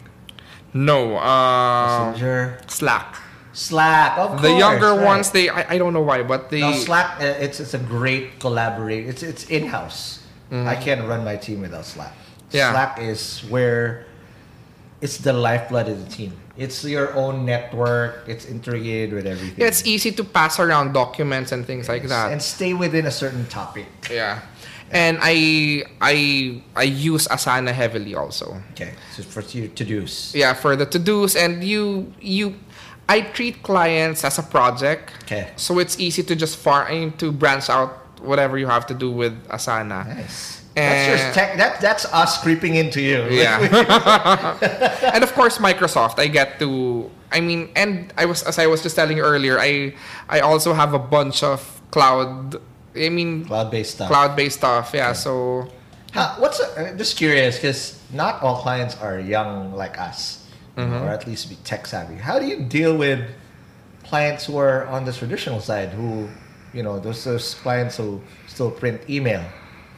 No. Uh, Messenger. Slack. Slack, of course. The younger right. ones, they I, I don't know why, but the no, Slack uh, it's it's a great collaborate. It's it's in house. Mm-hmm. I can't run my team without Slack. Yeah. Slack is where it's the lifeblood of the team. It's your own network. It's integrated with everything. Yeah, it's easy to pass around documents and things yes. like that, and stay within a certain topic. Yeah. And I I I use Asana heavily also. Okay, so for your to-dos. Yeah, for the to-dos, and you you. I treat clients as a project, okay. so it's easy to just find to branch out whatever you have to do with Asana. Nice. And that's, tech, that, that's us creeping into you. Yeah. And of course, Microsoft. I get to. I mean, and I was as I was just telling you earlier. I I also have a bunch of cloud. I mean, cloud-based stuff. Cloud-based stuff. Yeah. Okay. So, How, what's a, I'm just curious because not all clients are young like us. Mm-hmm. Or at least be tech savvy. How do you deal with clients who are on the traditional side who, you know, those, those clients who still print email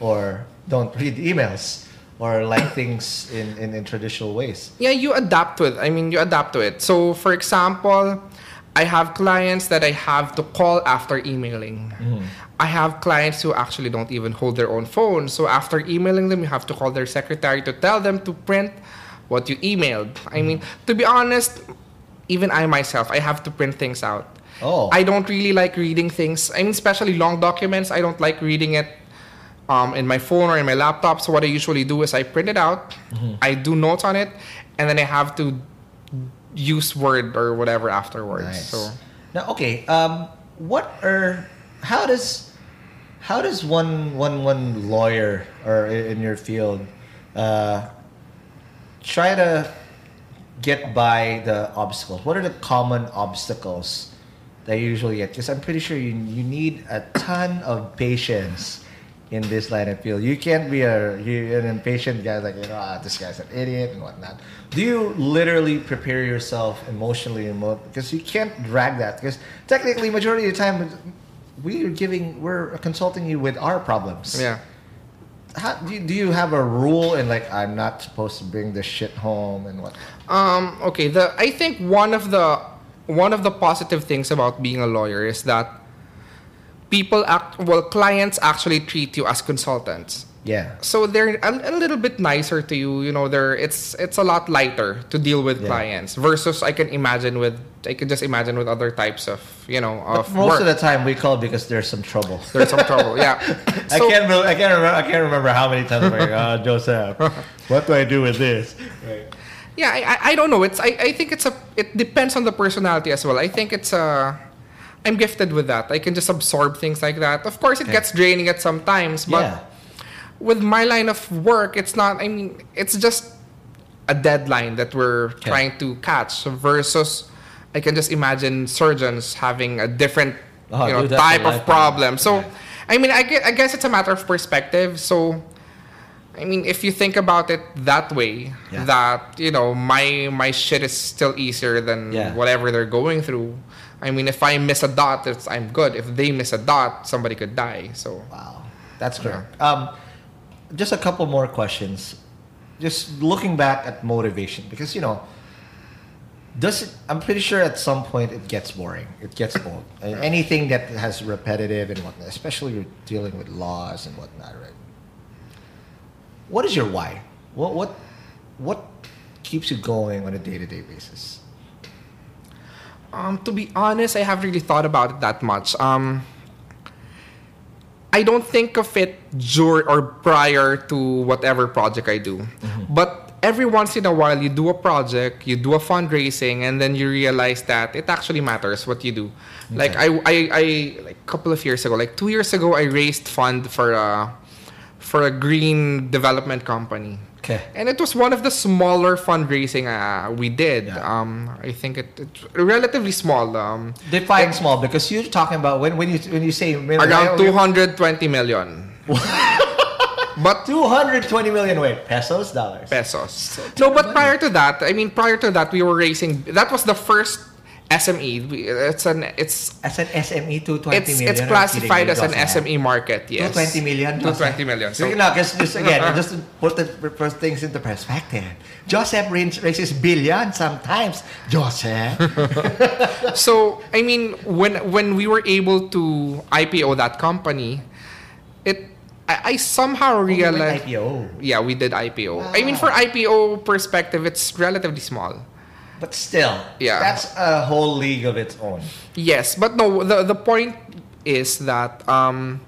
or don't read emails or like things in, in, in traditional ways? Yeah, you adapt to it. I mean, you adapt to it. So, for example, I have clients that I have to call after emailing. Mm-hmm. I have clients who actually don't even hold their own phone. So, after emailing them, you have to call their secretary to tell them to print what you emailed. I mean, to be honest, even I myself, I have to print things out. Oh. I don't really like reading things. I mean, especially long documents. I don't like reading it um, in my phone or in my laptop. So what I usually do is I print it out. Mm-hmm. I do notes on it. And then I have to use Word or whatever afterwards. Nice. So now, okay. Um, what are... How does how does one, one, one lawyer or in your field... Uh, try to get by the obstacles. What are the common obstacles that you usually get? Because I'm pretty sure you you need a ton of patience in this line of field. You can't be a you're an impatient guy like, you know, ah, this guy's an idiot and whatnot. Do you literally prepare yourself emotionally? Because you can't drag that. Because technically, majority of the time, we're giving we're consulting you with our problems. Yeah. How, do, you, do you have a rule in like I'm not supposed to bring this shit home and what? Um, okay, the I think one of the one of the positive things about being a lawyer is that people act well clients actually treat you as consultants. Yeah. So they're a, a little bit nicer to you, you know, they're it's it's a lot lighter to deal with yeah. clients versus I can imagine with I can just imagine with other types of, you know, of but most work. Of the time we call because there's some trouble. There's some trouble, yeah. So, I can't I can't remember I can't remember how many times I'm like, oh, Joseph, what do I do with this? Right. Yeah, I I don't know. It's I, I think it's a it depends on the personality as well. I think it's a I'm gifted with that. I can just absorb things like that. Of course it okay. gets draining at some times, but yeah. with my line of work, it's not, I mean, it's just a deadline that we're okay. trying to catch versus I can just imagine surgeons having a different oh, you know, type of problem. So, yeah. I mean, I guess it's a matter of perspective. So, I mean, if you think about it that way, yeah. that, you know, my my shit is still easier than yeah. whatever they're going through. I mean, if I miss a dot, it's, I'm good. If they miss a dot, somebody could die. So, wow, that's correct. Yeah. Um, Just a couple more questions. Just looking back at motivation, because you know, Does it, I'm pretty sure at some point it gets boring. It gets old. Anything that has repetitive and whatnot, especially you're dealing with laws and whatnot, right? What is your why? What what what keeps you going on a day-to-day basis? Um, to be honest, I haven't really thought about it that much. Um, I don't think of it during or prior to whatever project I do, mm-hmm. but. Every once in a while, you do a project, you do a fundraising, and then you realize that it actually matters what you do. Okay. Like I, I, I, like a couple of years ago, like two years ago, I raised fund for a, for a green development company. Okay. And it was one of the smaller fundraising uh, we did. Yeah. Um, I think it, it's relatively small. Um, Define it, small, because you're talking about when when you when you say million, around two hundred twenty million. But two hundred twenty million, wait, pesos, dollars? Pesos. So no, but money. Prior to that, I mean, prior to that, we were raising, that was the first S M E. It's an, it's... As an S M E, two hundred twenty it's, million? It's classified as an S M E market, yes. two hundred twenty million? two hundred twenty million. So, you know, just, just again, just to put the first things into perspective. Joseph raises billion sometimes. Joseph. So, I mean, when when we were able to I P O that company, it... I, I somehow realized... Oh, I P O. Yeah, we did I P O. Wow. I mean, for I P O perspective, it's relatively small. But still, yeah. That's a whole league of its own. Yes, but no, the, the point is that um,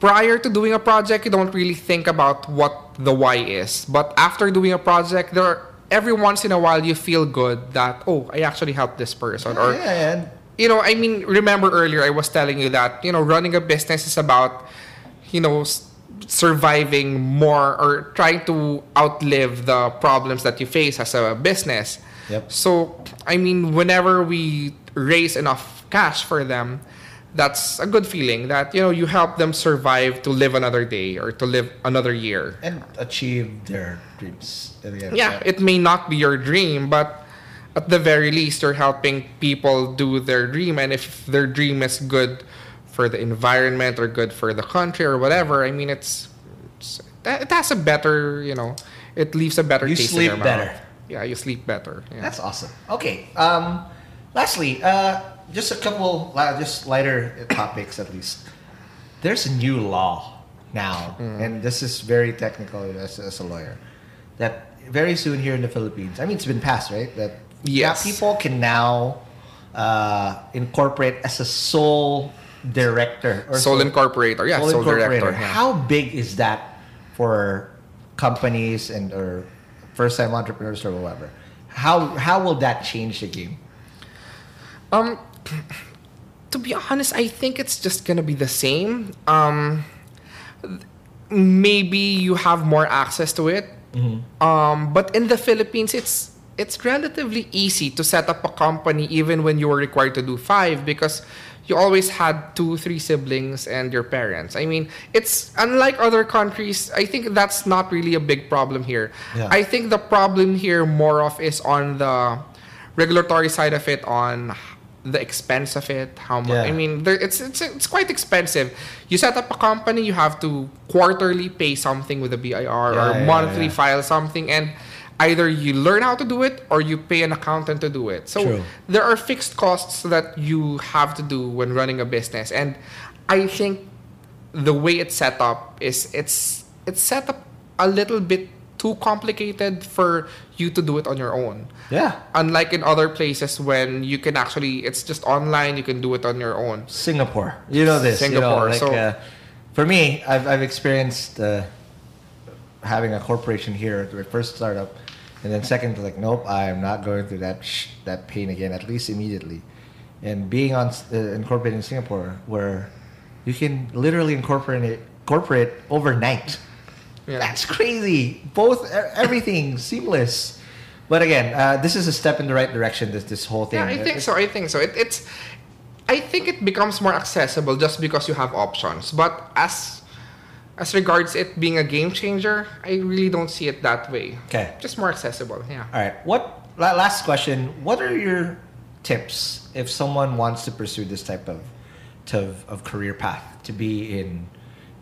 prior to doing a project, you don't really think about what the why is. But after doing a project, there are, every once in a while, you feel good that, oh, I actually helped this person. Yeah, or yeah, and you know, I mean, remember earlier, I was telling you that, you know, running a business is about... you know, surviving more or trying to outlive the problems that you face as a business. Yep. So, I mean, whenever we raise enough cash for them, that's a good feeling that, you know, you help them survive to live another day or to live another year. And achieve their dreams. The yeah, it may not be your dream, but at the very least, you're helping people do their dream. And if their dream is good for the environment or good for the country or whatever, I mean, it's, it's it has a better, you know, it leaves a better you taste in your mouth. You sleep better. Yeah, you sleep better. Yeah. That's awesome. Okay. Um, lastly, uh, just a couple, just lighter topics at least. There's a new law now, mm. and this is very technical as, as a lawyer, that very soon here in the Philippines, I mean, it's been passed, right? That yes. now people can now uh, incorporate as a sole... director or sole incorporator, yeah, sole, sole director. Yeah. How big is that for companies and or first-time entrepreneurs or whatever? How how will that change the game? Um, to be honest, I think it's just gonna be the same. Um, maybe you have more access to it. Mm-hmm. Um, but in the Philippines, it's it's relatively easy to set up a company, even when you were required to do five, because you always had two, three siblings and your parents. I mean, it's unlike other countries. I think that's not really a big problem here. Yeah. I think the problem here more of is on the regulatory side of it, on the expense of it. How much? Yeah. I mean, there, it's it's it's quite expensive. You set up a company, you have to quarterly pay something with the B I R yeah, or yeah, monthly yeah. file something, and either you learn how to do it or you pay an accountant to do it. So True. There are fixed costs that you have to do when running a business. And I think the way it's set up is it's it's set up a little bit too complicated for you to do it on your own. Yeah. Unlike in other places when you can actually, it's just online, you can do it on your own. Singapore. You know this. Singapore. You know, like, so, uh, for me, I've, I've experienced uh, having a corporation here, the first startup. And then second, like, nope, I'm not going through that sh- that pain again, at least immediately. And being on uh, incorporated in Singapore, where you can literally incorporate it, incorporate overnight. Yeah. That's crazy. Both everything seamless. But again, uh, this is a step in the right direction. This this whole thing. Yeah, I think it's, so. I think so. It, it's. I think it becomes more accessible just because you have options. But as As regards it being a game changer, I really don't see it that way. Okay. Just more accessible, yeah. All right. What last question, what are your tips if someone wants to pursue this type of to, of career path, to be in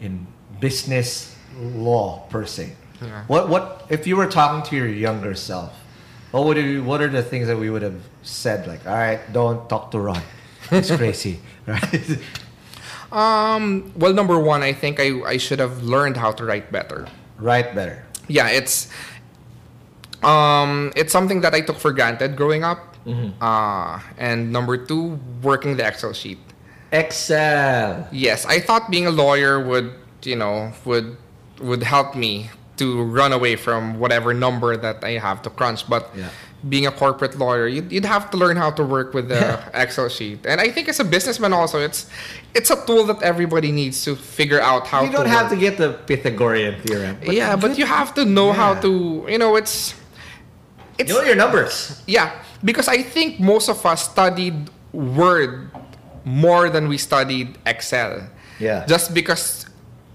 in business law per se? Yeah. What what if you were talking to your younger self, What would we, what are the things that we would have said? Like, all right, don't talk to Ron. It's crazy, right? Um, well, number one, I think I, I should have learned how to write better. Write better. Yeah, it's um, it's something that I took for granted growing up. Mm-hmm. Uh, and number two, working the Excel sheet. Excel. Yes, I thought being a lawyer would, you know, would would help me to run away from whatever number that I have to crunch. But yeah. being a corporate lawyer, you'd, you'd have to learn how to work with the Excel sheet. And I think as a businessman also, it's it's a tool that everybody needs to figure out how to. You don't to have work. to get the Pythagorean theorem. But yeah, but you have to know yeah. how to, you know, it's... it's know your numbers. Yeah, because I think most of us studied Word more than we studied Excel. Yeah. Just because...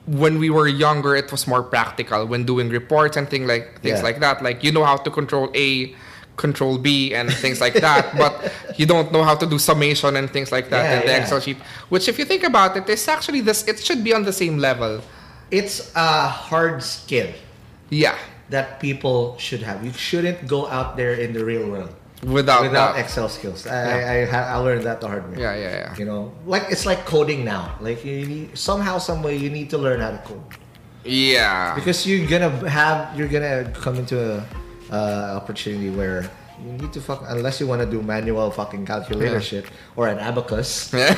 when we were younger, it was more practical when doing reports and thing like things yeah. like that. Like, you know how to control A, control B, and things like that. But you don't know how to do summation and things like that yeah, in the yeah. Excel sheet. Which, if you think about it, it's actually this. It should be on the same level. It's a hard skill. Yeah, that people should have. You shouldn't go out there in the real world without without that. Excel skills. I, yeah. I I learned that the hard way. Yeah, yeah, yeah. You know, like it's like coding now. Like you need, somehow, some way, you need to learn how to code. Yeah. Because you're gonna have you're gonna come into a uh, opportunity where you need to fuck unless you want to do manual fucking calculator yeah. shit or an abacus. Yeah.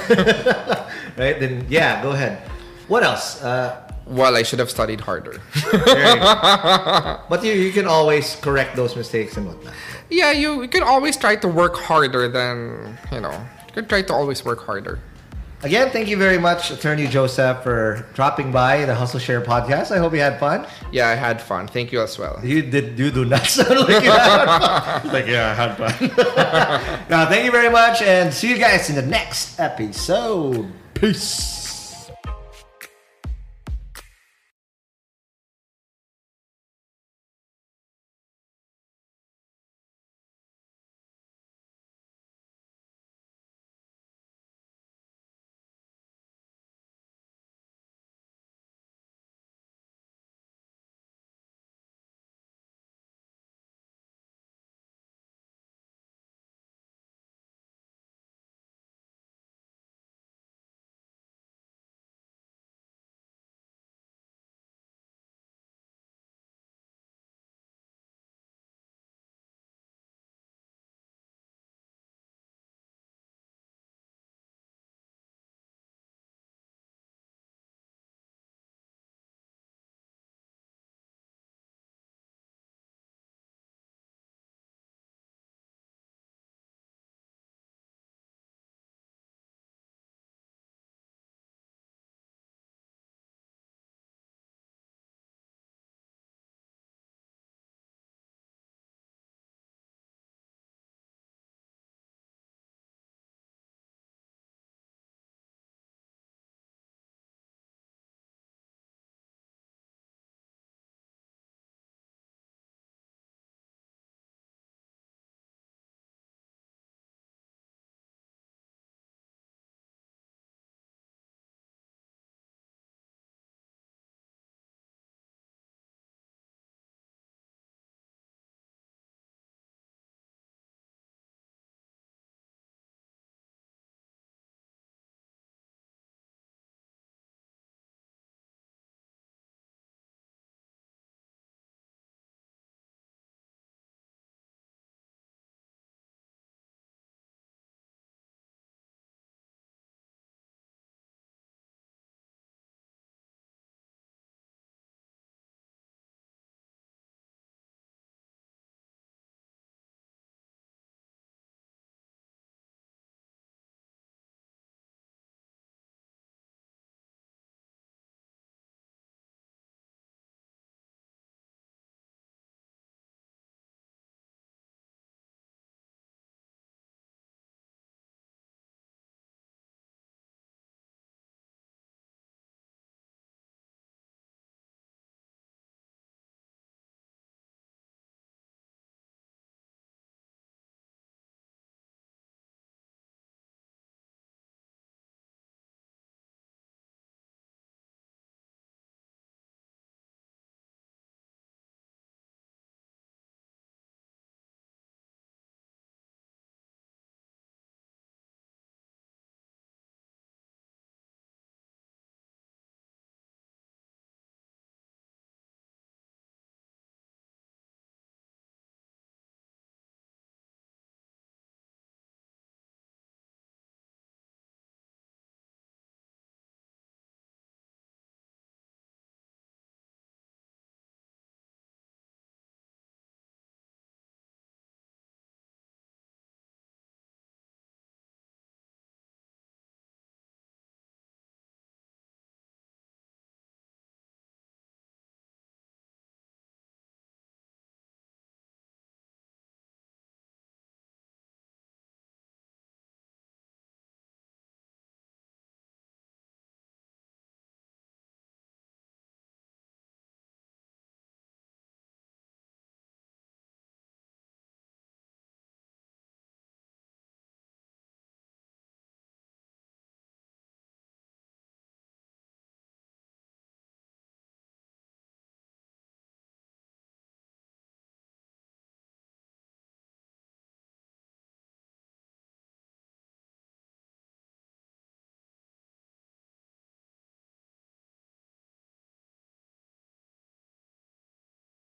Right? Then yeah, go ahead. What else? Uh, Well, I should have studied harder. There you go. But you, you can always correct those mistakes and whatnot. Yeah, you, you can always try to work harder than, you know, you can try to always work harder. Again, thank you very much, Attorney Joseph, for dropping by the Hustle Share podcast. I hope you had fun. Yeah, I had fun. Thank you as well. You did. You do not sound like you had fun. Like, yeah, I had fun. Now, thank you very much, and see you guys in the next episode. Peace.